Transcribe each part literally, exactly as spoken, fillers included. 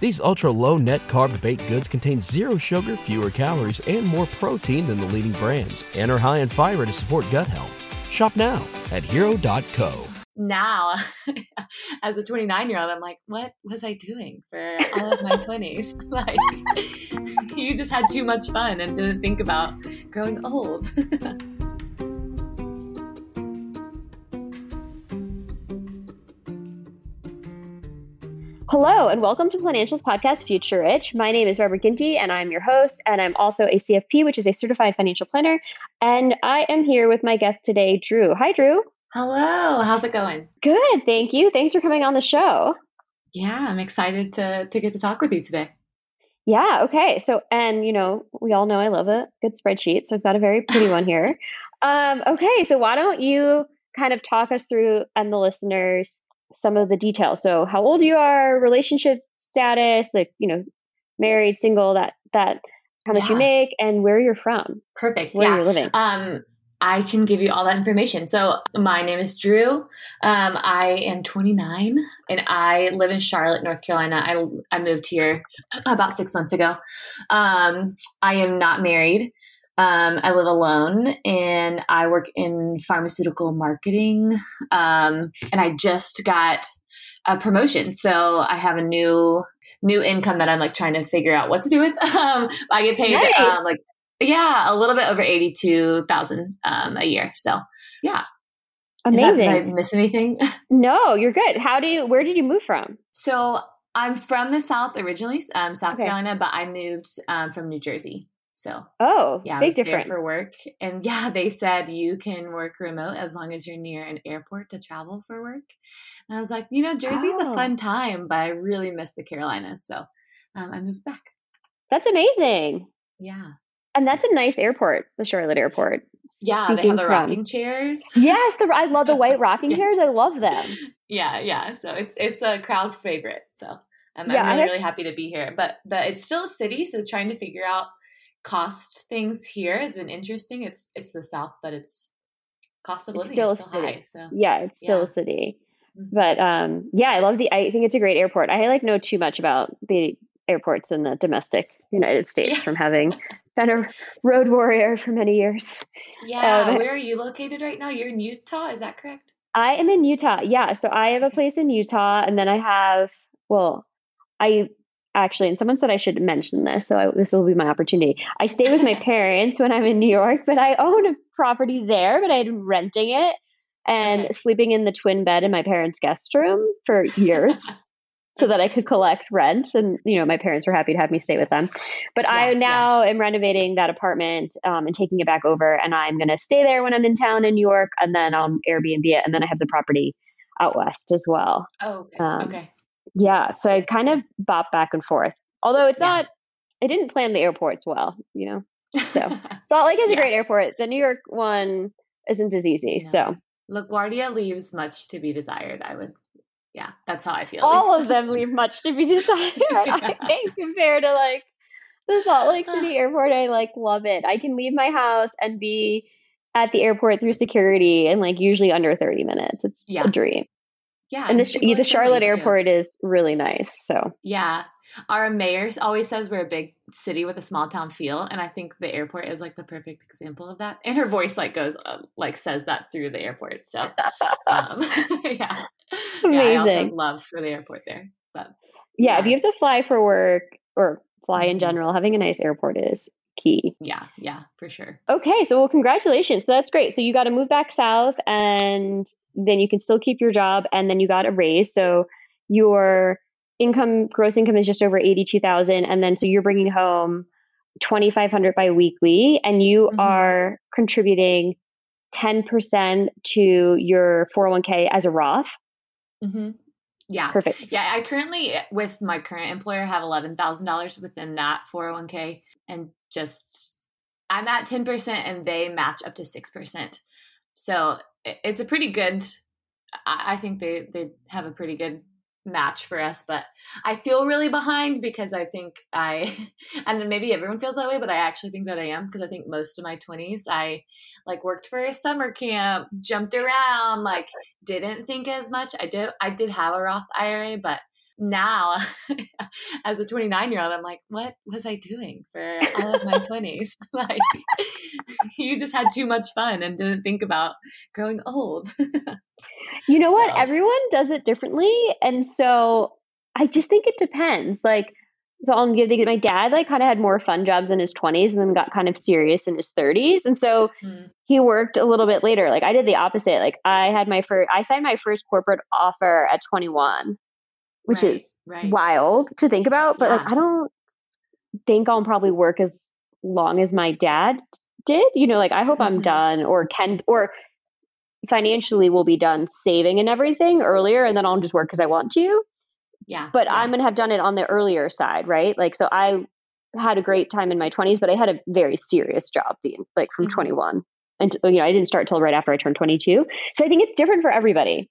These ultra-low net-carb baked goods contain zero sugar, fewer calories, and more protein than the leading brands, and are high in fiber to support gut health. Shop now at hero dot co. Now, as a twenty-nine-year-old, I'm like, what was I doing for all of my twenties? Like, you just had too much fun and didn't think about growing old. Hello, and welcome to Financials Podcast Future Rich. My name is Robert Ginty, and I'm your host, and I'm also a C F P, which is a Certified Financial Planner, and I am here with my guest today, Drew. Hi, Drew. Hello. How's it going? Good. Thank you. Thanks for coming on the show. Yeah, I'm excited to, to get to talk with you today. Yeah. Okay. So, and you know, we all know I love a good spreadsheet, so I've got a very pretty one here. Um, okay. So why don't you kind of talk us through, and the listeners, some of the details. So how old you are, relationship status, like, you know, married, single, that, that, how much yeah. you make and where you're from. Perfect. Where yeah. you're living. Um, I can give you all that information. So my name is Drew. Um, I am twenty-nine and I live in Charlotte, North Carolina. I, I moved here about six months ago. Um, I am not married. Um, I live alone and I work in pharmaceutical marketing. Um, and I just got a promotion. So I have a new, new income that I'm like trying to figure out what to do with. Um, I get paid nice. um, like, yeah, a little bit over eighty-two thousand, um, a year. So yeah. Amazing. Is that, did I miss anything? No, you're good. How do you, where did you move from? So I'm from the South originally, um, South okay. Carolina, but I moved, um, from New Jersey. So, oh, yeah, I was there for work. And yeah, they said you can work remote as long as you're near an airport to travel for work. And I was like, you know, Jersey's oh. a fun time, but I really miss the Carolinas. So um, I moved back. That's amazing. Yeah. And that's a nice airport, the Charlotte Airport. Yeah, they have the rocking chairs. Yes, the, I love the white rocking yeah. chairs. I love them. Yeah, yeah. So it's it's a crowd favorite. So um, yeah, I'm really, really happy to be here. But the, it's still a city, so trying to figure out cost things here has been interesting. It's it's the South, but it's cost of living still is still high. So yeah, it's still yeah. a city. But um, yeah, I love the. I think it's a great airport. I like know too much about the airports in the domestic United States yeah. from having been a road warrior for many years. Yeah, um, where are you located right now? You're in Utah, is that correct? I am in Utah. Yeah, so I have a place in Utah, and then I have well, I. Actually, and someone said I should mention this, so I, this will be my opportunity. I stay with my parents when I'm in New York, but I own a property there, but I'm renting it and okay. sleeping in the twin bed in my parents' guest room for years so that I could collect rent. And, you know, my parents were happy to have me stay with them. But yeah, I now yeah. am renovating that apartment um, and taking it back over. And I'm going to stay there when I'm in town in New York, and then I'll Airbnb it. And then I have the property out west as well. Oh, okay. Um, okay. Yeah. So I kind of bop back and forth, although it's yeah. not, I didn't plan the airports well, you know, so Salt Lake is yeah. a great airport. The New York one isn't as easy. Yeah. So LaGuardia leaves much to be desired. I would, yeah, that's how I feel. All of them leave much to be desired. yeah. I think compared to like the Salt Lake City airport, I like love it. I can leave my house and be at the airport through security in like usually under thirty minutes. It's yeah. a dream. Yeah, and, and the, the Charlotte Airport too. Is really nice. So yeah, our mayor always says we're a big city with a small town feel, and I think the airport is like the perfect example of that. And her voice like goes uh, like says that through the airport. So um, yeah, amazing. Yeah, I also love for the airport there. But yeah, yeah, if you have to fly for work or fly mm-hmm. in general, having a nice airport is key. Yeah, yeah, for sure. Okay, so well, congratulations. So that's great. So you got to move back south and then you can still keep your job, and then you got a raise. So your income, gross income is just over eighty-two thousand. And then, so you're bringing home twenty-five hundred biweekly, and you mm-hmm. are contributing ten percent to your four oh one k as a Roth? Mm-hmm. Yeah. Perfect. Yeah. I currently, with my current employer, have eleven thousand dollars within that four oh one k, and just, I'm at ten percent and they match up to six percent. So it's a pretty good, I think they, they have a pretty good match for us, but I feel really behind because I think I, and then maybe everyone feels that way, but I actually think that I am, because I think most of my twenties, I like worked for a summer camp, jumped around, like didn't think as much. I did, I did have a Roth I R A, but now as a twenty-nine year old, I'm like, what was I doing for all of my twenties? Like, you just had too much fun and didn't think about growing old. You know so. What? Everyone does it differently. And so I just think it depends. Like, so I'm giving my dad, like, kind of had more fun jobs in his twenties and then got kind of serious in his thirties. And so mm-hmm. he worked a little bit later. Like, I did the opposite. Like, I had my first, I signed my first corporate offer at twenty-one, which right, is right. wild to think about. But yeah. like, I don't think I'll probably work as long as my dad did, you know, like I hope mm-hmm. I'm done or can, or financially will be done saving and everything earlier, and then I'll just work because I want to. Yeah. But yeah. I'm going to have done it on the earlier side, right? Like, so I had a great time in my twenties, but I had a very serious job, like from mm-hmm. twenty-one. And, you know, I didn't start till right after I turned twenty-two. So I think it's different for everybody.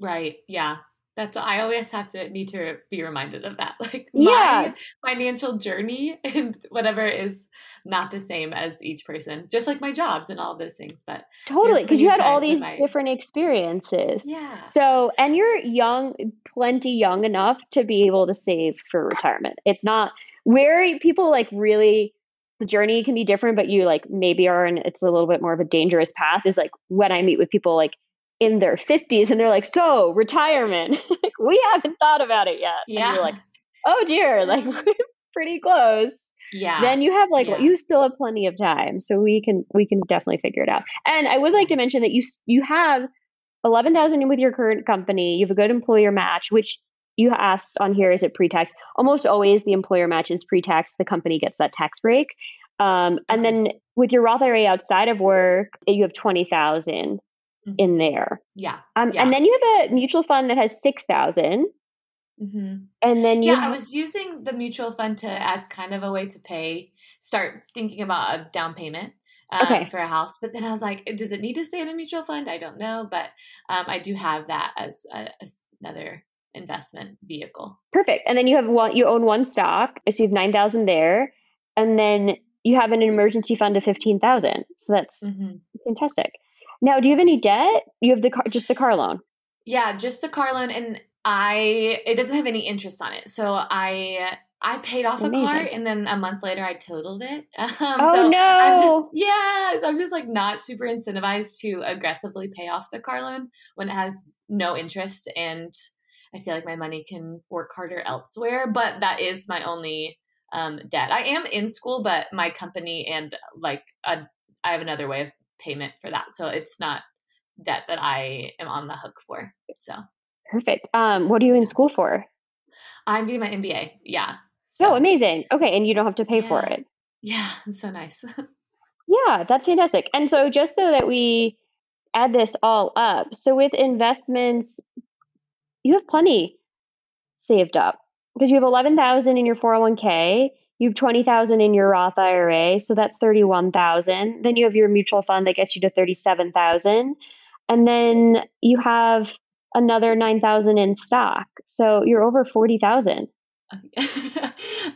Right. Yeah. That's, I always have to need to be reminded of that. Like, yeah. my financial journey and whatever is not the same as each person, just like my jobs and all those things. But totally. Because you had all these my... different experiences. Yeah. So, and you're young, plenty young enough to be able to save for retirement. It's not where people like really, the journey can be different, but you like maybe are, and it's a little bit more of a dangerous path, is like when I meet with people like in their fifties and they're like, so retirement, we haven't thought about it yet. Yeah. And you're like, oh dear, like we're pretty close. Yeah. Then you have like, yeah. you still have plenty of time. So we can, we can definitely figure it out. And I would like to mention that you, you have eleven thousand with your current company. You have a good employer match, which you asked on here, is it pre-tax? Almost always the employer match is pre-tax. The company gets that tax break. Um, and then with your Roth I R A outside of work, you have twenty thousand in there. Yeah. Um, yeah. And then you have a mutual fund that has six thousand. Mm-hmm. And then you Yeah, have- I was using the mutual fund to as kind of a way to pay, start thinking about a down payment um, okay. for a house. But then I was like, does it need to stay in a mutual fund? I don't know. But um, I do have that as, a, as another investment vehicle. Perfect. And then you have one, you own one stock. So you have nine thousand there. And then you have an emergency fund of fifteen thousand. So that's mm-hmm. fantastic. Now, do you have any debt? You have the car, just the car loan. Yeah, just the car loan, and I it doesn't have any interest on it. So I I paid off Amazing. a car, and then a month later I totaled it. Um, oh so no! I'm just, yeah, so I'm just like not super incentivized to aggressively pay off the car loan when it has no interest, and I feel like my money can work harder elsewhere. But that is my only um, debt. I am in school, but my company and like a, I have another way of payment for that. So it's not debt that I am on the hook for. So perfect. Um, what are you in school for? I'm getting my M B A. Yeah. So oh, amazing. Okay. And you don't have to pay yeah. for it. Yeah. It's so nice. Yeah. That's fantastic. And so just so that we add this all up. So with investments, you have plenty saved up because you have eleven thousand in your four oh one k. You have twenty thousand in your Roth I R A, so that's thirty-one thousand. Then you have your mutual fund that gets you to thirty-seven thousand. And then you have another nine thousand in stock. So you're over forty thousand.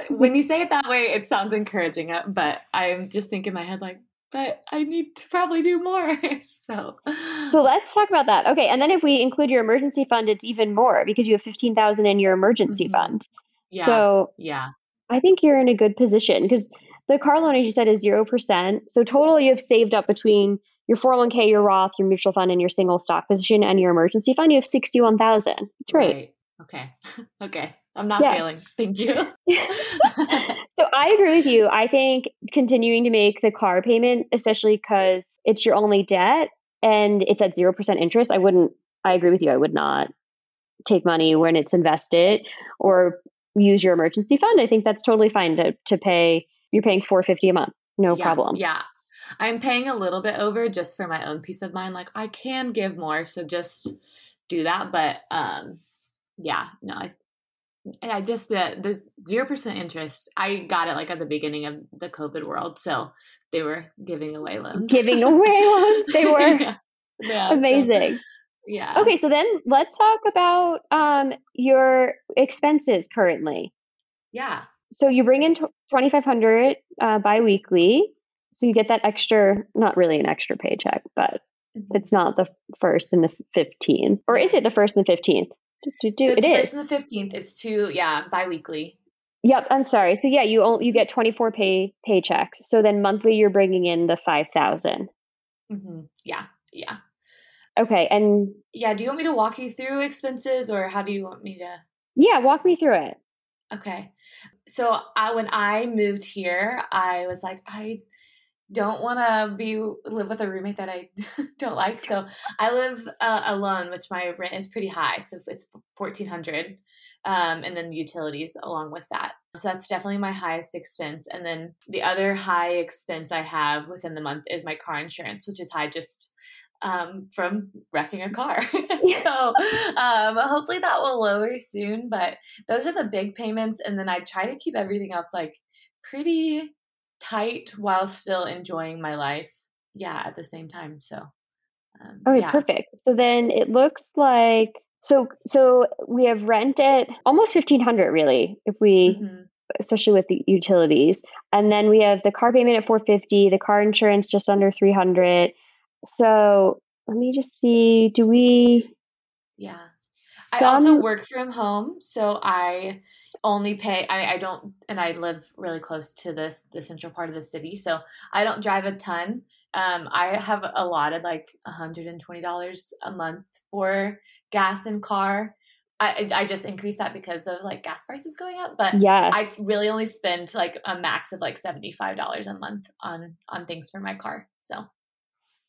When you say it that way, it sounds encouraging, but I'm just thinking in my head like, but I need to probably do more. so so let's talk about that. Okay, and then if we include your emergency fund, it's even more because you have fifteen thousand in your emergency mm-hmm. fund. Yeah. So yeah. I think you're in a good position because the car loan, as you said, is zero percent. So total, you have saved up between your four oh one k, your Roth, your mutual fund, and your single stock position and your emergency fund, you have sixty-one thousand. It's great. Right. Okay. Okay. I'm not yeah. failing. Thank you. So I agree with you. I think continuing to make the car payment, especially because it's your only debt and it's at zero percent interest. I wouldn't, I agree with you. I would not take money when it's invested or use your emergency fund. I think that's totally fine to to pay. You're paying four hundred fifty dollars a month. No yeah, problem. Yeah. I'm paying a little bit over just for my own peace of mind. Like I can give more, so just do that. But um, yeah, no, I, I just the the zero percent interest. I got it like at the beginning of the COVID world, so they were giving away loans. Giving away loans, they were yeah. Yeah, amazing. So. Yeah. Okay. So then let's talk about um, your expenses currently. Yeah. So you bring in twenty-five hundred dollars uh, biweekly. So you get that extra, not really an extra paycheck, but mm-hmm. it's not the first and the fifteenth. Or is it the first and the fifteenth? Do, do, do. So it's it the first is. and the fifteenth. It's two, yeah, biweekly. Yep. I'm sorry. So yeah, you only, you get twenty-four pay paychecks. So then monthly you're bringing in the five thousand dollars. Mm-hmm. Yeah. Yeah. Okay. And yeah, do you want me to walk you through expenses or how do you want me to? Yeah. Walk me through it. Okay. So I, when I moved here, I was like, I don't want to be live with a roommate that I don't like. So I live uh, alone, which my rent is pretty high. So it's fourteen hundred dollars um, and then utilities along with that. So that's definitely my highest expense. And then the other high expense I have within the month is my car insurance, which is high just Um, from wrecking a car. So um, hopefully that will lower soon, but those are the big payments. And then I try to keep everything else like pretty tight while still enjoying my life. Yeah. At the same time. So, um, okay, yeah. Perfect. So then it looks like, so, so we have rent at almost fifteen hundred really, if we, mm-hmm. especially with the utilities. And then we have the car payment at four fifty, the car insurance, just under three hundred. So let me just see, do we? Yeah. Some... I also work from home. So I only pay, I, I don't, and I live really close to this, the central part of the city. So I don't drive a ton. Um, I have allotted like one hundred twenty dollars a month for gas and car. I, I just increased that because of like gas prices going up, but yes. I really only spend like a max of like seventy-five dollars a month on, on things for my car. So.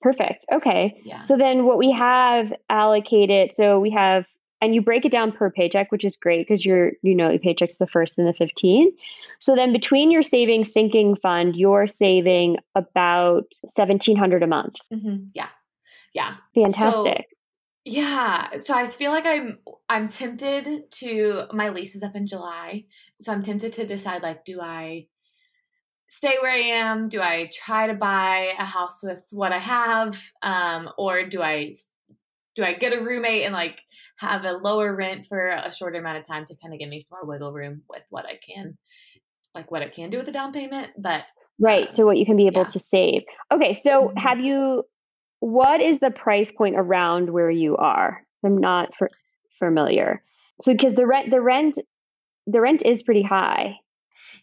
Perfect. Okay. Yeah. So then what we have allocated, so we have, and you break it down per paycheck, which is great because you're, you know, your paycheck's the first and the fifteenth. So then between your savings sinking fund, you're saving about seventeen hundred dollars a month. Mm-hmm. Yeah. Yeah. Fantastic. So, yeah. So I feel like I'm, I'm tempted to, my lease is up in July. So I'm tempted to decide like, do I stay where I am? Do I try to buy a house with what I have? Um, or do I, do I get a roommate and like have a lower rent for a shorter amount of time to kind of give me some more wiggle room with what I can, like what I can do with a down payment, but. Right. Um, so what you can be able yeah. to save. Okay. So mm-hmm. have you, what is the price point around where you are? I'm not for, familiar. So, cause the rent, the rent, the rent is pretty high.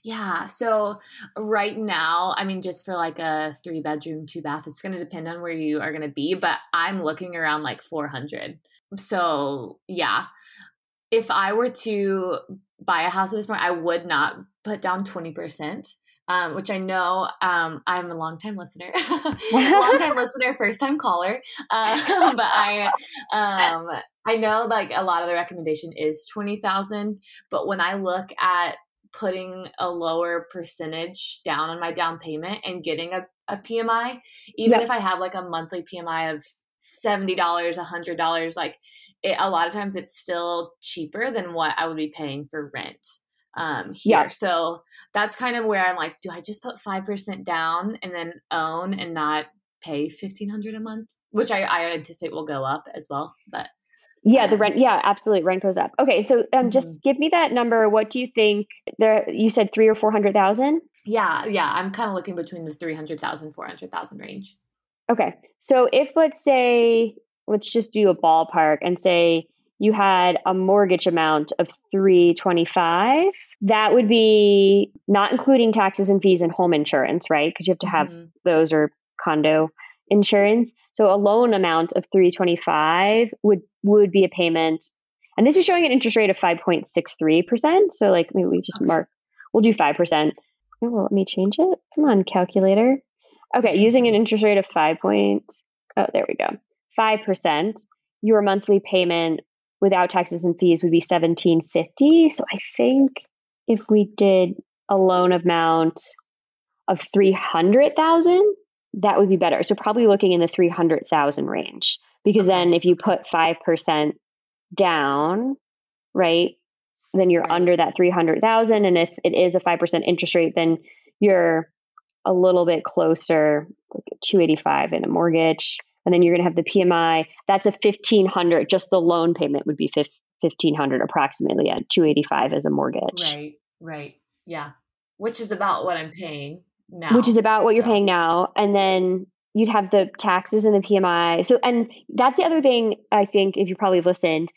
Yeah. So right now, I mean, just for like a three bedroom, two bath, it's going to depend on where you are going to be, but I'm looking around like four hundred. So yeah, if I were to buy a house at this point, I would not put down twenty percent, um, which I know, um, I'm a longtime listener, longtime listener, first time caller. Uh, but I, um, I know like a lot of the recommendation is twenty thousand, but when I look at putting a lower percentage down on my down payment and getting a, a P M I, even yep. if I have like a monthly P M I of seventy dollars, one hundred dollars, like it, a lot of times it's still cheaper than what I would be paying for rent um, here. Yep. So that's kind of where I'm like, do I just put five percent down and then own and not pay fifteen hundred dollars a month, which I, I anticipate will go up as well. But yeah, the rent. Yeah, absolutely. Rent goes up. Okay. So um, mm-hmm. just give me that number. What do you think there? You said three or four hundred thousand? Yeah. Yeah. I'm kind of looking between the three hundred thousand, four hundred thousand range. Okay. So if let's say, let's just do a ballpark and say you had a mortgage amount of three twenty-five, that would be not including taxes and fees and home insurance, right? Because you have to have mm-hmm. those or condo insurance. So a loan amount of three twenty-five would, would be a payment. And this is showing an interest rate of five point six three percent. So like maybe we just mark, we'll do five percent. Oh, well, let me change it. Come on, calculator. Okay. Using an interest rate of five point, oh, there we go. five percent, your monthly payment without taxes and fees would be seventeen fifty. So I think if we did a loan amount of three hundred thousand, that would be better. So probably looking in the three hundred thousand range, because then if you put five percent down, right, then you're under that three hundred thousand. And if it is a five percent interest rate, then you're a little bit closer, like two eighty-five in a mortgage. And then you're going to have the P M I. That's a fifteen hundred, just the loan payment would be fifteen hundred approximately at two eighty-five as a mortgage. Right. Right. Yeah. Which is about what I'm paying now. Which is about what so. you're paying now. And then you'd have the taxes and the P M I. So, and that's the other thing, I think, if you probably listened,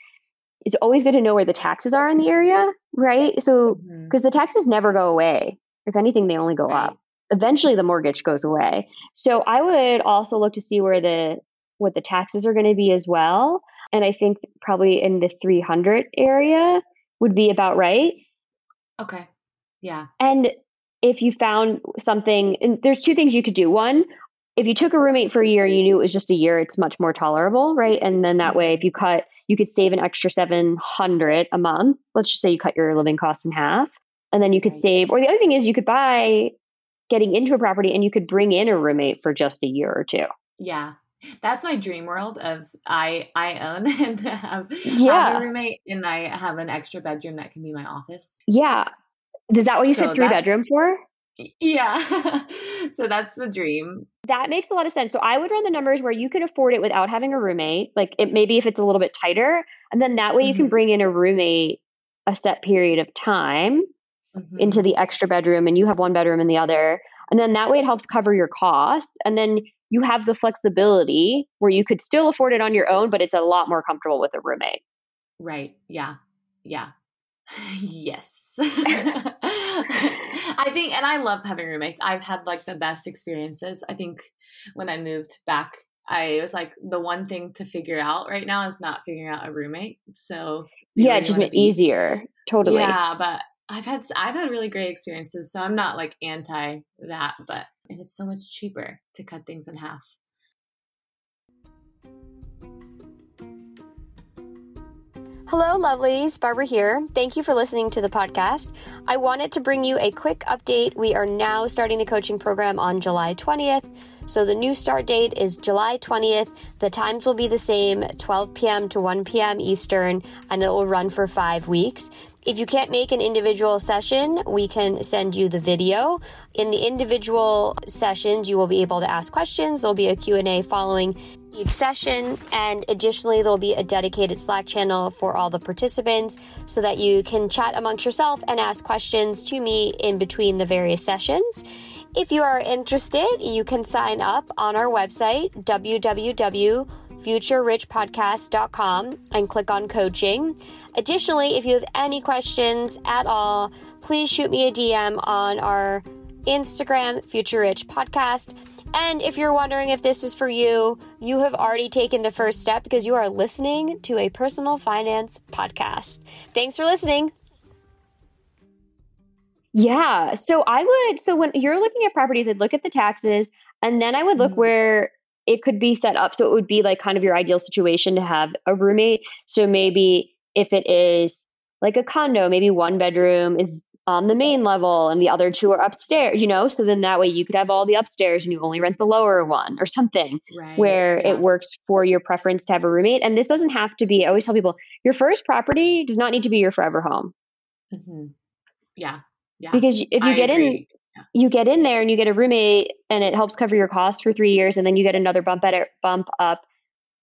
it's always good to know where the taxes are in the area, right? So, because mm-hmm. the taxes never go away. If anything, they only go right. up. Eventually the mortgage goes away. So I would also look to see where the, what the taxes are going to be as well. And I think probably in the three hundred area would be about right. Okay. Yeah. And if you found something, and there's two things you could do. One, if you took a roommate for a year, you knew it was just a year, it's much more tolerable, right? And then that way, if you cut, you could save an extra seven hundred a month. Let's just say you cut your living costs in half, and then you could right. save, or the other thing is you could buy getting into a property and you could bring in a roommate for just a year or two. Yeah. That's my dream world of I, I own and have, yeah. have a roommate, and I have an extra bedroom that can be my office. Yeah. Is that what you so said three bedroom for? Yeah. So that's the dream. That makes a lot of sense. So I would run the numbers where you could afford it without having a roommate. Like it maybe if it's a little bit tighter, and then that way mm-hmm. you can bring in a roommate a set period of time mm-hmm. into the extra bedroom, and you have one bedroom and the other. And then that way it helps cover your cost. And then you have the flexibility where you could still afford it on your own, but it's a lot more comfortable with a roommate. Right. Yeah. Yeah. Yes. I think, and I love having roommates. I've had like the best experiences. I think when I moved back, I was like, the one thing to figure out right now is not figuring out a roommate. So yeah, it just made it easier. Totally. Yeah. But I've had, I've had really great experiences. So I'm not like anti that, but and it's so much cheaper to cut things in half. Hello, lovelies. Barbara here. Thank you for listening to the podcast. I wanted to bring you a quick update. We are now starting the coaching program on July twentieth. So the new start date is July twentieth. The times will be the same, twelve p.m. to one p.m. Eastern, and it will run for five weeks. If you can't make an individual session, we can send you the video. In the individual sessions, you will be able to ask questions. There'll be a Q and A following each session. And additionally, there'll be a dedicated Slack channel for all the participants so that you can chat amongst yourself and ask questions to me in between the various sessions. If you are interested, you can sign up on our website, w w w dot future rich podcast dot com, and click on coaching. Additionally, if you have any questions at all, please shoot me a D M on our Instagram, Future Rich Podcast. And if you're wondering if this is for you, you have already taken the first step because you are listening to a personal finance podcast. Thanks for listening. Yeah. So I would, so when you're looking at properties, I'd look at the taxes, and then I would look mm-hmm. where it could be set up. So it would be like kind of your ideal situation to have a roommate. So maybe if it is like a condo, maybe one bedroom is on the main level and the other two are upstairs, you know, so then that way you could have all the upstairs and you only rent the lower one or something right. where yeah. it works for your preference to have a roommate. And this doesn't have to be, I always tell people, your first property does not need to be your forever home. Mm-hmm. Yeah. Yeah, because if you I get agree. in, yeah. you get in there and you get a roommate and it helps cover your costs for three years. And then you get another bump at it, bump up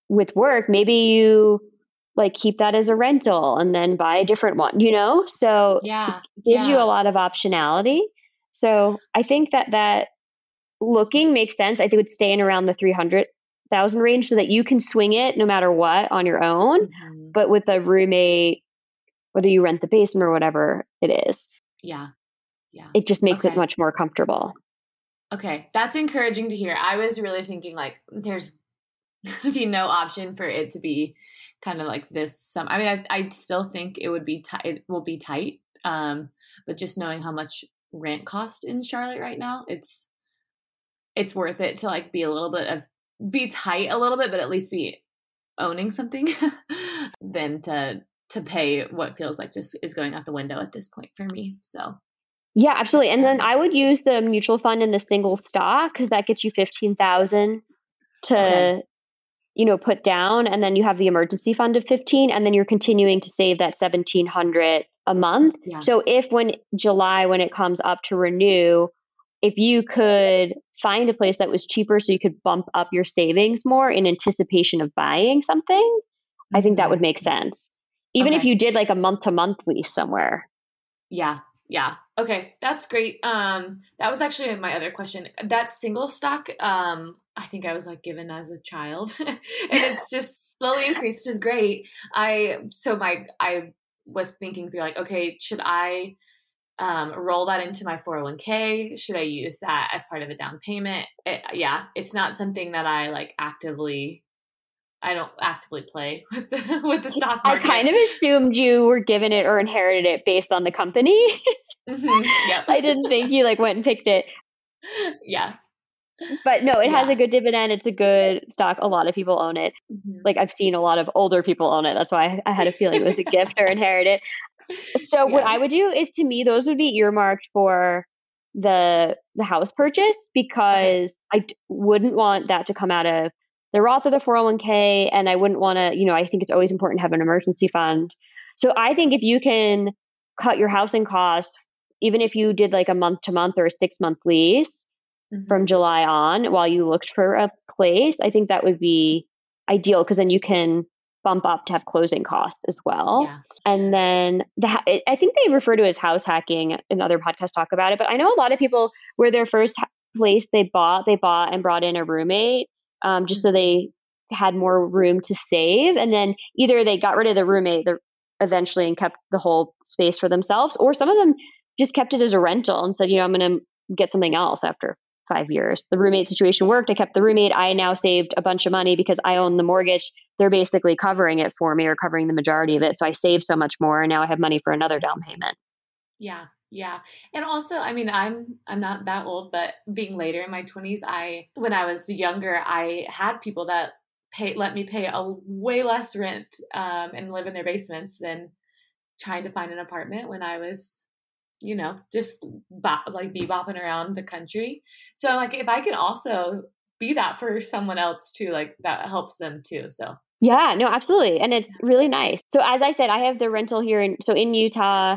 with work. Maybe you like keep that as a rental and then buy a different one, you know? So yeah. it gives yeah. you a lot of optionality. So I think that that looking makes sense. I think it would stay in around the three hundred thousand range so that you can swing it no matter what on your own, mm-hmm. but with a roommate, whether you rent the basement or whatever it is. Yeah. Yeah. It just makes okay. it much more comfortable. Okay. That's encouraging to hear. I was really thinking like there's going to be no option for it to be kind of like this. Some, I mean, I, I still think it would be tight. It will be tight. Um, but just knowing how much rent costs in Charlotte right now, it's, it's worth it to like be a little bit of be tight a little bit, but at least be owning something than to, to pay what feels like just is going out the window at this point for me. So Yeah, absolutely. And then I would use the mutual fund and the single stock because that gets you fifteen thousand dollars to, okay. you know, put down. And then you have the emergency fund of fifteen, and then you're continuing to save that seventeen hundred dollars a month. Yeah. So if when July, when it comes up to renew, if you could find a place that was cheaper so you could bump up your savings more in anticipation of buying something, mm-hmm. I think that would make sense. Even okay. if you did like a month to month lease somewhere. Yeah. Yeah. Okay. That's great. Um, that was actually my other question. That single stock, um, I think I was like given as a child and it's just slowly increased, which is great. I, so my, I was thinking through like, okay, should I, um, roll that into my four oh one k? Should I use that as part of a down payment? It, yeah. It's not something that I like actively I don't actively play with the, with the stock market. I kind of assumed you were given it or inherited it based on the company. Mm-hmm. Yep. I didn't think you like went and picked it. Yeah. But no, it yeah. has a good dividend. It's a good stock. A lot of people own it. Mm-hmm. Like I've seen a lot of older people own it. That's why I had a feeling it was a gift or inherited. So yeah. what I would do is, to me, those would be earmarked for the the house purchase, because okay. I d- wouldn't want that to come out of the Roth or the four oh one k, and I wouldn't want to, you know, I think it's always important to have an emergency fund. So I think if you can cut your housing costs, even if you did like a month to month or a six month lease mm-hmm. from July on while you looked for a place, I think that would be ideal, because then you can bump up to have closing costs as well. Yeah. And then the, I think they refer to it as house hacking. Another podcast talk about it, but I know a lot of people where their first place they bought, they bought and brought in a roommate. Um, just so they had more room to save. And then either they got rid of the roommate eventually and kept the whole space for themselves, or some of them just kept it as a rental and said, you know, I'm going to get something else after five years. The roommate situation worked. I kept the roommate. I now saved a bunch of money because I own the mortgage. They're basically covering it for me, or covering the majority of it. So I saved so much more, and now I have money for another down payment. Yeah. Yeah. And also, I mean, I'm, I'm not that old, but being later in my twenties, I, when I was younger, I had people that pay, let me pay a way less rent, um, and live in their basements than trying to find an apartment when I was, you know, just bop, like bebopping around the country. So like, if I could also be that for someone else too, like that helps them too. So. Yeah, no, absolutely. And it's really nice. So as I said, I have the rental here in, so in Utah,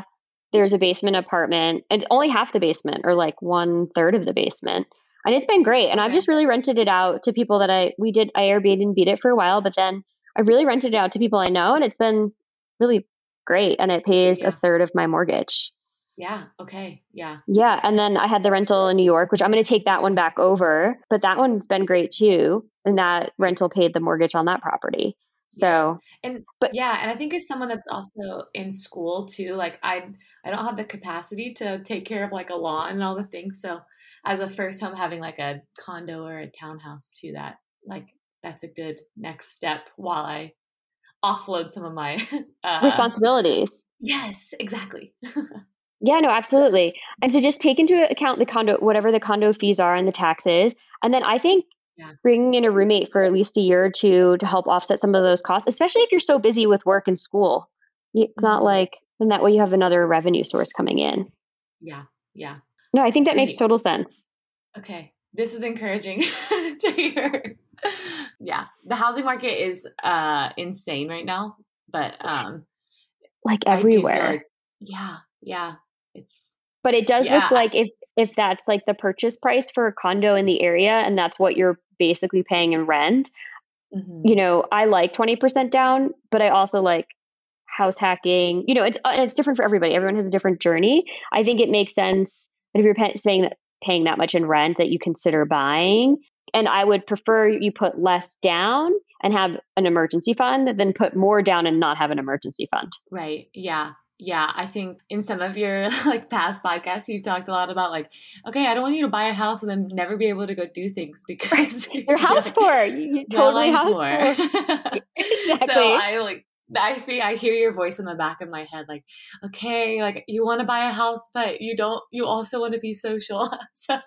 there's a basement apartment, and only half the basement, or like one third of the basement. And it's been great. And okay. I've just really rented it out to people that I, we did, I Airbnb'd it for a while, but then I really rented it out to people I know, and it's been really great. And it pays yeah. a third of my mortgage. Yeah. Okay. Yeah. Yeah. And then I had the rental in New York, which I'm going to take that one back over, but that one's been great too. And that rental paid the mortgage on that property. So, and but yeah, and I think as someone that's also in school too, like I, I don't have the capacity to take care of like a lawn and all the things. So as a first home, having like a condo or a townhouse to that, like that's a good next step while I offload some of my uh, responsibilities. Yes, exactly. Yeah, no, absolutely. And so just take into account the condo, whatever the condo fees are and the taxes. And then I think Yeah. bringing in a roommate for at least a year or two to help offset some of those costs, especially if you're so busy with work and school. It's not like, then that way you have another revenue source coming in. Yeah. Yeah. No, I think that Great. Makes total sense. Okay. This is encouraging to hear. Yeah. The housing market is uh, insane right now, but um, like everywhere. Like, yeah. Yeah. It's, but it does yeah. look like if, if that's like the purchase price for a condo in the area, and that's what you're basically paying in rent, mm-hmm. you know, I like twenty percent down, but I also like house hacking, you know, it's, it's different for everybody. Everyone has a different journey. I think it makes sense that if you're pay- saying that paying that much in rent, that you consider buying. And I would prefer you put less down and have an emergency fund than put more down and not have an emergency fund. Right. Yeah. Yeah, I think in some of your like past podcasts, you've talked a lot about like, okay, I don't want you to buy a house and then never be able to go do things because you're house poor. You're totally house poor. Exactly. So I like, I think I hear your voice in the back of my head, like, okay, like you want to buy a house, but you don't. You also want to be social. So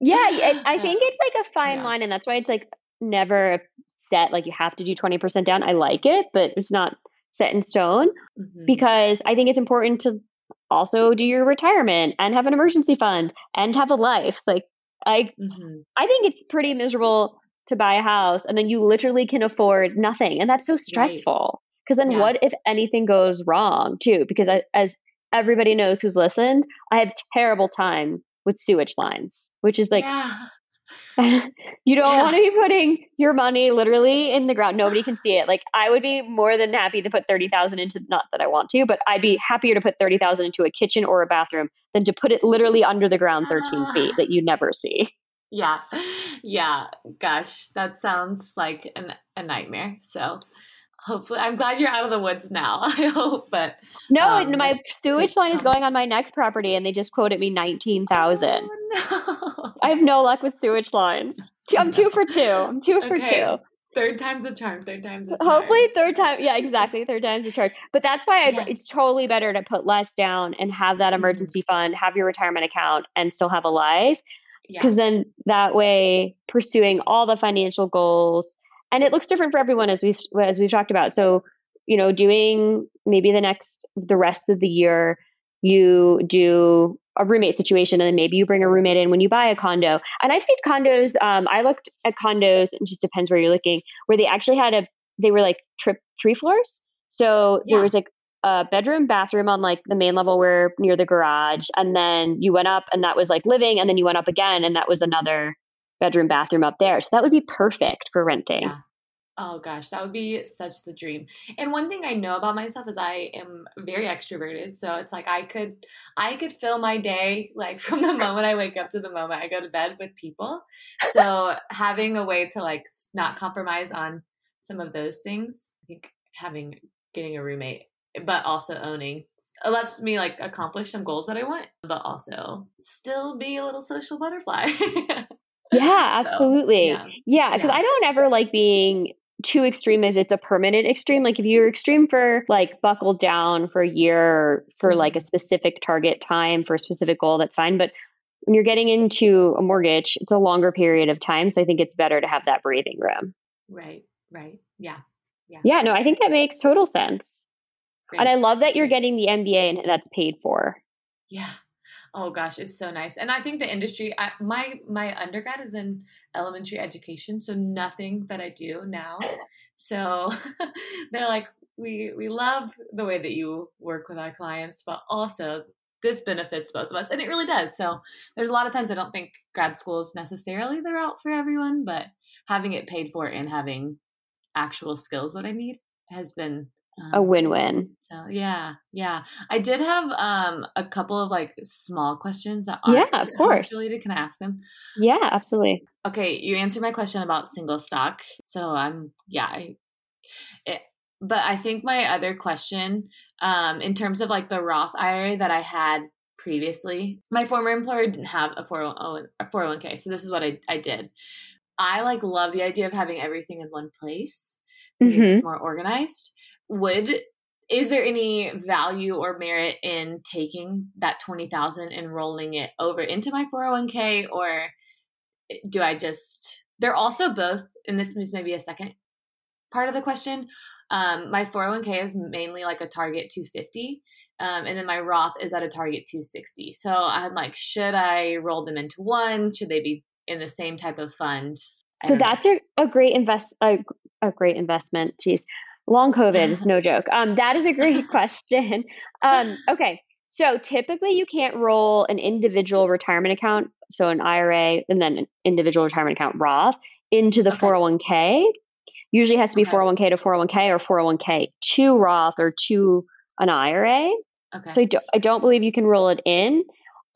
yeah, I think it's like a fine yeah. line, and that's why it's like never set. Like you have to do twenty percent down. I like it, but it's not set in stone, mm-hmm. because I think it's important to also do your retirement and have an emergency fund and have a life. Like I, mm-hmm. I think it's pretty miserable to buy a house and then you literally can afford nothing. And that's so stressful because right. then yeah. what if anything goes wrong too? Because I, as everybody knows who's listened, I have terrible time with sewage lines, which is like, yeah. you don't yeah. want to be putting your money literally in the ground. Nobody can see it. Like I would be more than happy to put thirty thousand into, not that I want to, but I'd be happier to put thirty thousand into a kitchen or a bathroom than to put it literally under the ground thirteen uh, feet that you never see. Yeah. Yeah. Gosh, that sounds like an, a nightmare. So hopefully I'm glad you're out of the woods now. I hope, but no, um, my sewage line is going on my next property and they just quoted me nineteen thousand. Oh, no. I have no luck with sewage lines. I'm two for two. I'm two okay. for two. Third time's a charm. Third time's a charm. Hopefully third time. Yeah, exactly. Third time's a charm. But that's why I, yeah. it's totally better to put less down and have that emergency fund, have your retirement account and still have a life. Because yeah. then that way pursuing all the financial goals, and it looks different for everyone as we've, as we've talked about. So, you know, doing maybe the next, the rest of the year, you do a roommate situation and then maybe you bring a roommate in when you buy a condo. And I've seen condos. Um, I looked at condos, it just depends where you're looking, where they actually had a, they were like trip three floors. So yeah. there was like a bedroom, bathroom on like the main level where near the garage. And then you went up and that was like living. And then you went up again and that was another bedroom, bathroom up there. So that would be perfect for renting. Yeah. Oh gosh, that would be such the dream. And one thing I know about myself is I am very extroverted. So it's like, I could, I could fill my day, like from the moment I wake up to the moment I go to bed with people. So having a way to like not compromise on some of those things, I think having, getting a roommate, but also owning, it lets me like accomplish some goals that I want, but also still be a little social butterfly. Yeah, absolutely. So, yeah, because yeah, yeah. I don't ever like being too extreme if it's a permanent extreme. Like if you're extreme for like buckled down for a year, for like a specific target time, for a specific goal, that's fine. But when you're getting into a mortgage, it's a longer period of time. So I think it's better to have that breathing room. Right, right. Yeah, yeah. Yeah, no, I think that makes total sense. Great. And I love that you're getting the M B A and that's paid for. Yeah. Oh gosh, it's so nice. And I think the industry, I, my, my undergrad is in elementary education. So nothing that I do now. So they're like, we, we love the way that you work with our clients, but also this benefits both of us. And it really does. So there's a lot of times I don't think grad school is necessarily the route for everyone, but having it paid for and having actual skills that I need has been Um, a win-win. So yeah, yeah. I did have um a couple of like small questions that are yeah, of course. Related. Can I ask them? Yeah, absolutely. Okay, you answered my question about single stock. So I'm yeah. I, it, but I think my other question, um, in terms of like the Roth I R A that I had previously, my former employer didn't have a four oh one k. So this is what I I did. I like love the idea of having everything in one place. Mm-hmm. It's more organized. Would, is there any value or merit in taking that twenty thousand and rolling it over into my four oh one k, or do I just, they're also both, and this is maybe a second part of the question. Um, my four oh one k is mainly like a Target two fifty. Um, and then my Roth is at a Target two sixty. So I'm like, should I roll them into one? Should they be in the same type of fund? So that's a, a great invest, a, a great investment. Jeez. Long COVID is no joke. Um, that is a great question. Um, okay. So typically you can't roll an individual retirement account, so an I R A and then an individual retirement account Roth into the okay. four oh one k. Usually has to be okay. four oh one k to four oh one k or four oh one k to Roth or to an I R A. Okay. So I, do, I don't believe you can roll it in.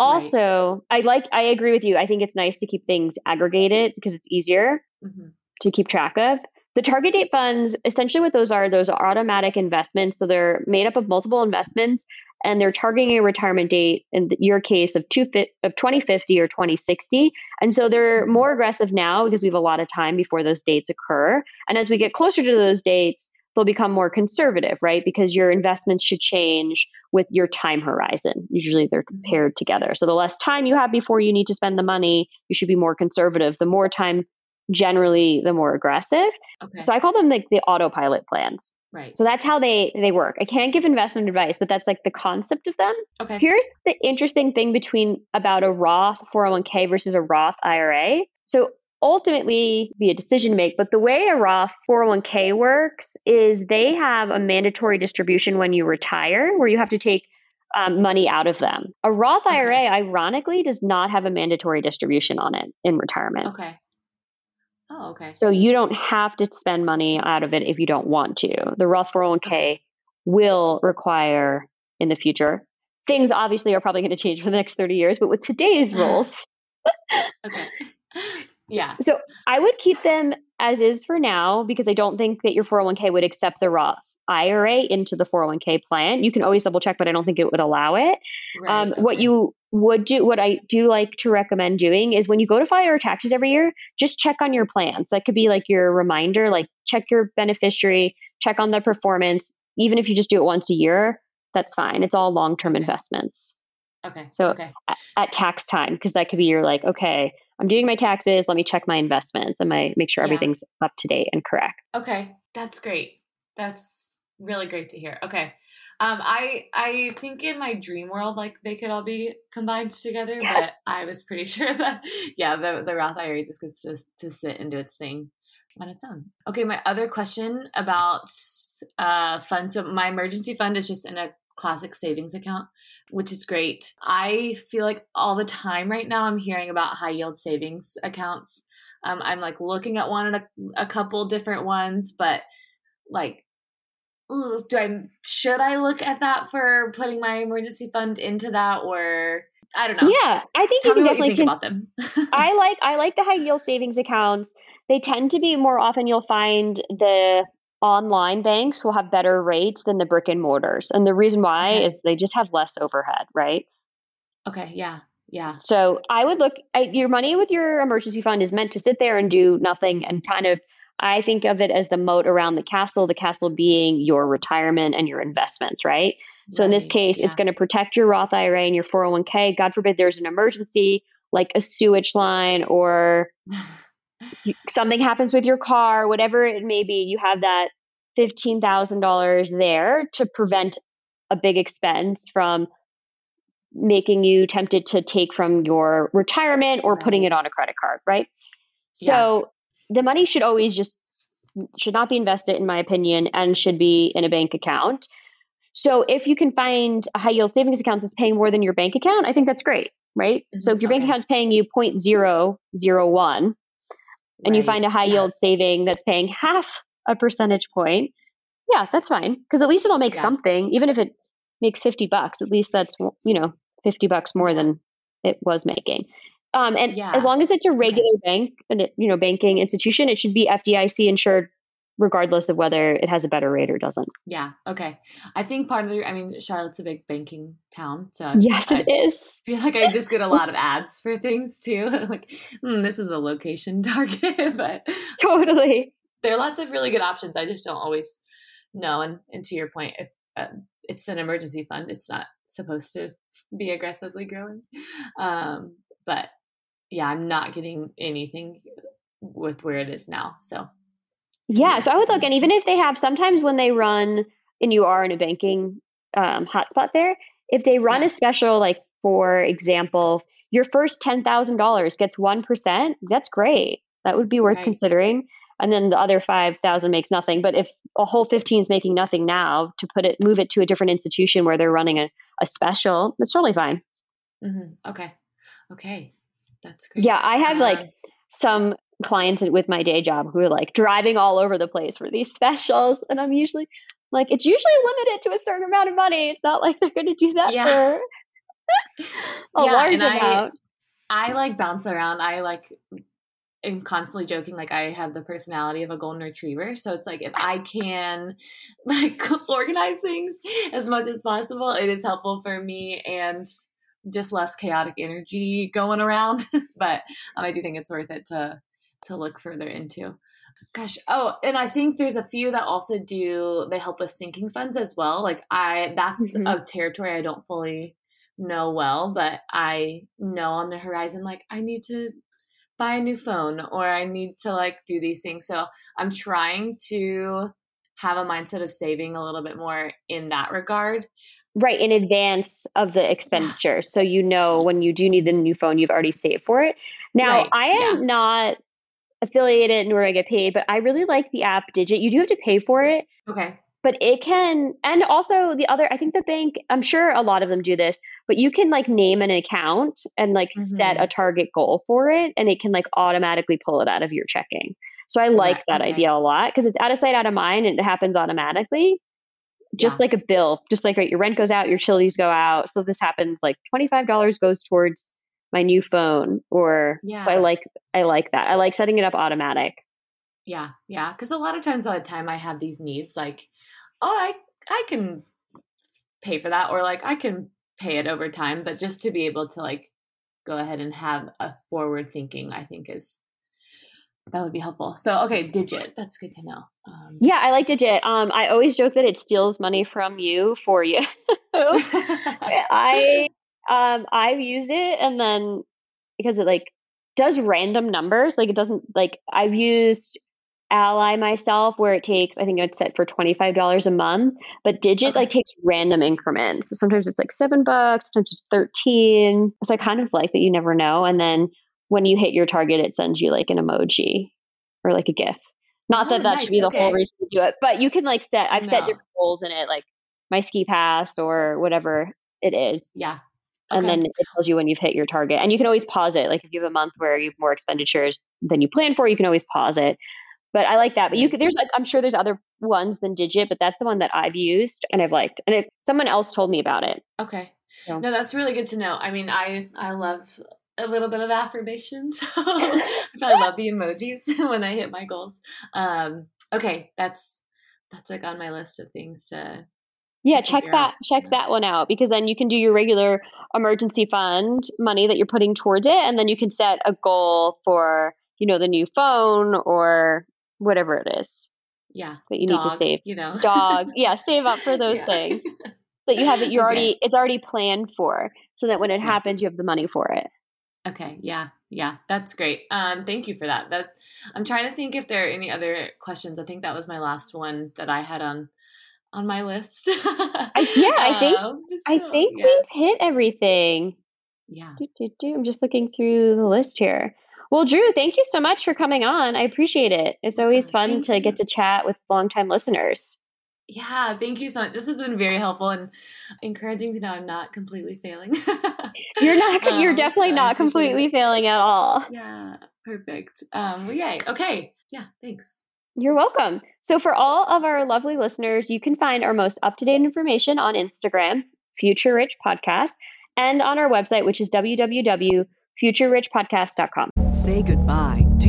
Also, right. I like, I agree with you. I think it's nice to keep things aggregated because it's easier mm-hmm. to keep track of. The target date funds, essentially what those are, those are automatic investments. So they're made up of multiple investments and they're targeting a retirement date, in your case, of two of twenty fifty or twenty sixty. And so they're more aggressive now because we have a lot of time before those dates occur. And as we get closer to those dates, they'll become more conservative, right? Because your investments should change with your time horizon. Usually they're paired together. So the less time you have before you need to spend the money, you should be more conservative. The more time, generally the more aggressive. Okay. So I call them like the autopilot plans. Right. So that's how they, they work. I can't give investment advice, but that's like the concept of them. Okay. Here's the interesting thing between about a Roth four oh one k versus a Roth I R A. So ultimately be a decision to make, but the way a Roth four oh one k works is they have a mandatory distribution when you retire where you have to take um, money out of them. A Roth okay. I R A, ironically, does not have a mandatory distribution on it in retirement. Okay. Oh, okay. So you don't have to spend money out of it if you don't want to. The Roth four oh one k will require in the future. Things obviously are probably going to change for the next thirty years, but with today's rules. Okay. Yeah. So I would keep them as is for now because I don't think that your four oh one k would accept the Roth I R A into the four oh one k plan. You can always double check, but I don't think it would allow it. Right, um, okay. What you would do, what I do like to recommend doing is when you go to file your taxes every year, just check on your plans. That could be like your reminder, like check your beneficiary, check on the performance. Even if you just do it once a year, that's fine. It's all long-term okay. investments. Okay. So okay. At, at tax time, because that could be your like, okay, I'm doing my taxes. Let me check my investments and my, make sure yeah. everything's up to date and correct. Okay. That's great. That's really great to hear. Okay. Um, I, I think in my dream world, like they could all be combined together, yes. but I was pretty sure that, yeah, the, the Roth I R A just gets to, to sit and do its thing on its own. Okay. My other question about, uh, fund. So my emergency fund is just in a classic savings account, which is great. I feel like all the time right now I'm hearing about high yield savings accounts. Um, I'm like looking at one and a, a couple different ones, but like, Ooh, do I should I look at that for putting my emergency fund into that, or I don't know? Yeah, I think Tell you can definitely you think about them. I like I like the high yield savings accounts. They tend to be more often you'll find the online banks will have better rates than the brick and mortars, and the reason why okay. is they just have less overhead, right? Okay. Yeah. Yeah. So I would look at your money with your emergency fund is meant to sit there and do nothing and kind of. I think of it as the moat around the castle, the castle being your retirement and your investments, right? So right. in this case, yeah. it's going to protect your Roth I R A and your four oh one k. God forbid there's an emergency like a sewage line or something happens with your car, whatever it may be, you have that fifteen thousand dollars there to prevent a big expense from making you tempted to take from your retirement or right. putting it on a credit card, right? So yeah. the money should always just, should not be invested, in my opinion, and should be in a bank account. So if you can find a high yield savings account that's paying more than your bank account, I think that's great, right? Mm-hmm. So if your okay. bank account's paying you zero point zero zero one right. and you find a high yield yeah. saving that's paying half a percentage point, yeah, that's fine. Because at least it'll make yeah. something, even if it makes fifty bucks, at least that's, you know, fifty bucks more than it was making. Um, and yeah. as long as it's a regular okay. bank and it, you know, banking institution, it should be F D I C insured regardless of whether it has a better rate or doesn't. Yeah. Okay. I think part of the, I mean, Charlotte's a big banking town. So yes, I, it I is. I feel like I just get a lot of ads for things too. Like, hmm, this is a location target, but totally. There are lots of really good options. I just don't always know. And, and to your point, if uh, it's an emergency fund, it's not supposed to be aggressively growing. Um, but yeah, I'm not getting anything with where it is now. So yeah, so I would look, and even if they have, sometimes when they run, and you are in a banking um, hotspot there, if they run yeah. a special, like for example, your first ten thousand dollars gets one percent, that's great. That would be worth right. considering. And then the other five thousand makes nothing. But if a whole fifteen is making nothing now, to put it, move it to a different institution where they're running a, a special, that's totally fine. Mm-hmm. Okay. Okay. That's great. Yeah, I have like some clients with my day job who are like driving all over the place for these specials. And I'm usually like, it's usually limited to a certain amount of money. It's not like they're going to do that yeah. for a yeah, large amount. I, I like bounce around. I like am constantly joking. Like I have the personality of a golden retriever. So it's like, if I can like organize things as much as possible, it is helpful for me and just less chaotic energy going around. But um, I do think it's worth it to, to look further into. Gosh. Oh, and I think there's a few that also do, they help with sinking funds as well. Like I, that's mm-hmm. a territory I don't fully know well, but I know on the horizon, like I need to buy a new phone or I need to like do these things. So I'm trying to have a mindset of saving a little bit more in that regard. Right, in advance of the expenditure. Yeah. So you know when you do need the new phone, you've already saved for it. Now, right. I am yeah. not affiliated nor do I get paid, but I really like the app Digit. You do have to pay for it. Okay. But it can, and also the other, I think the bank, I'm sure a lot of them do this, but you can like name an account and like mm-hmm. set a target goal for it, and it can like automatically pull it out of your checking. So I like right. that okay. idea a lot because it's out of sight, out of mind, and it happens automatically. Just yeah. like a bill, just like right, your rent goes out, your utilities go out. So this happens like twenty-five dollars goes towards my new phone, or yeah. so I like, I like that. I like setting it up automatic. Yeah. Yeah. Because a lot of times by the time I have these needs, like, oh, I, I can pay for that, or like I can pay it over time, but just to be able to like go ahead and have a forward thinking, I think is, that would be helpful. So, okay, Digit. That's good to know. Um, yeah, I like Digit. Um, I always joke that it steals money from you for you. I um, I've used it, and then because it like does random numbers, like it doesn't like I've used Ally myself where it takes, I think it's set for twenty-five dollars a month, but Digit okay. like takes random increments. So sometimes it's like seven bucks, sometimes it's thirteen. So I kind of like that you never know, and then when you hit your target, it sends you like an emoji or like a GIF. Not oh, that that nice. should be the okay. whole reason to do it, but you can like set, I've no. set different goals in it, like my ski pass or whatever it is. Yeah. Okay. And then it tells you when you've hit your target, and you can always pause it. Like if you have a month where you have more expenditures than you plan for, you can always pause it. But I like that. But you could, there's like, I'm sure there's other ones than Digit, but that's the one that I've used and I've liked. And if someone else told me about it. Okay. So. No, that's really good to know. I mean, I, I love a little bit of affirmation. So I love the emojis when I hit my goals. Um, okay. That's, that's like on my list of things to. Yeah. To check that, out. check that one out, because then you can do your regular emergency fund money that you're putting towards it. And then you can set a goal for, you know, the new phone or whatever it is. Yeah. That you dog, need to save, you know, dog. Yeah. Save up for those yeah. things that you have it. You're okay. already, it's already planned for, so that when it yeah. happens, you have the money for it. Okay. Yeah. Yeah. That's great. Um, thank you for that. That I'm trying to think if there are any other questions. I think that was my last one that I had on, on my list. I, yeah. I think, um, so, I think yeah. we've hit everything. Yeah. Do, do, do. I'm just looking through the list here. Well, Drew, thank you so much for coming on. I appreciate it. It's always fun thank to you. get to chat with longtime listeners. Yeah, thank you so much. This has been very helpful and encouraging to know I'm not completely failing. You're not. Um, you're definitely not completely it. failing at all. Yeah, perfect. Um, well, yay. Okay. Yeah, thanks. You're welcome. So for all of our lovely listeners, you can find our most up-to-date information on Instagram, Future Rich Podcast, and on our website, which is w w w dot future rich podcast dot com. Say goodbye to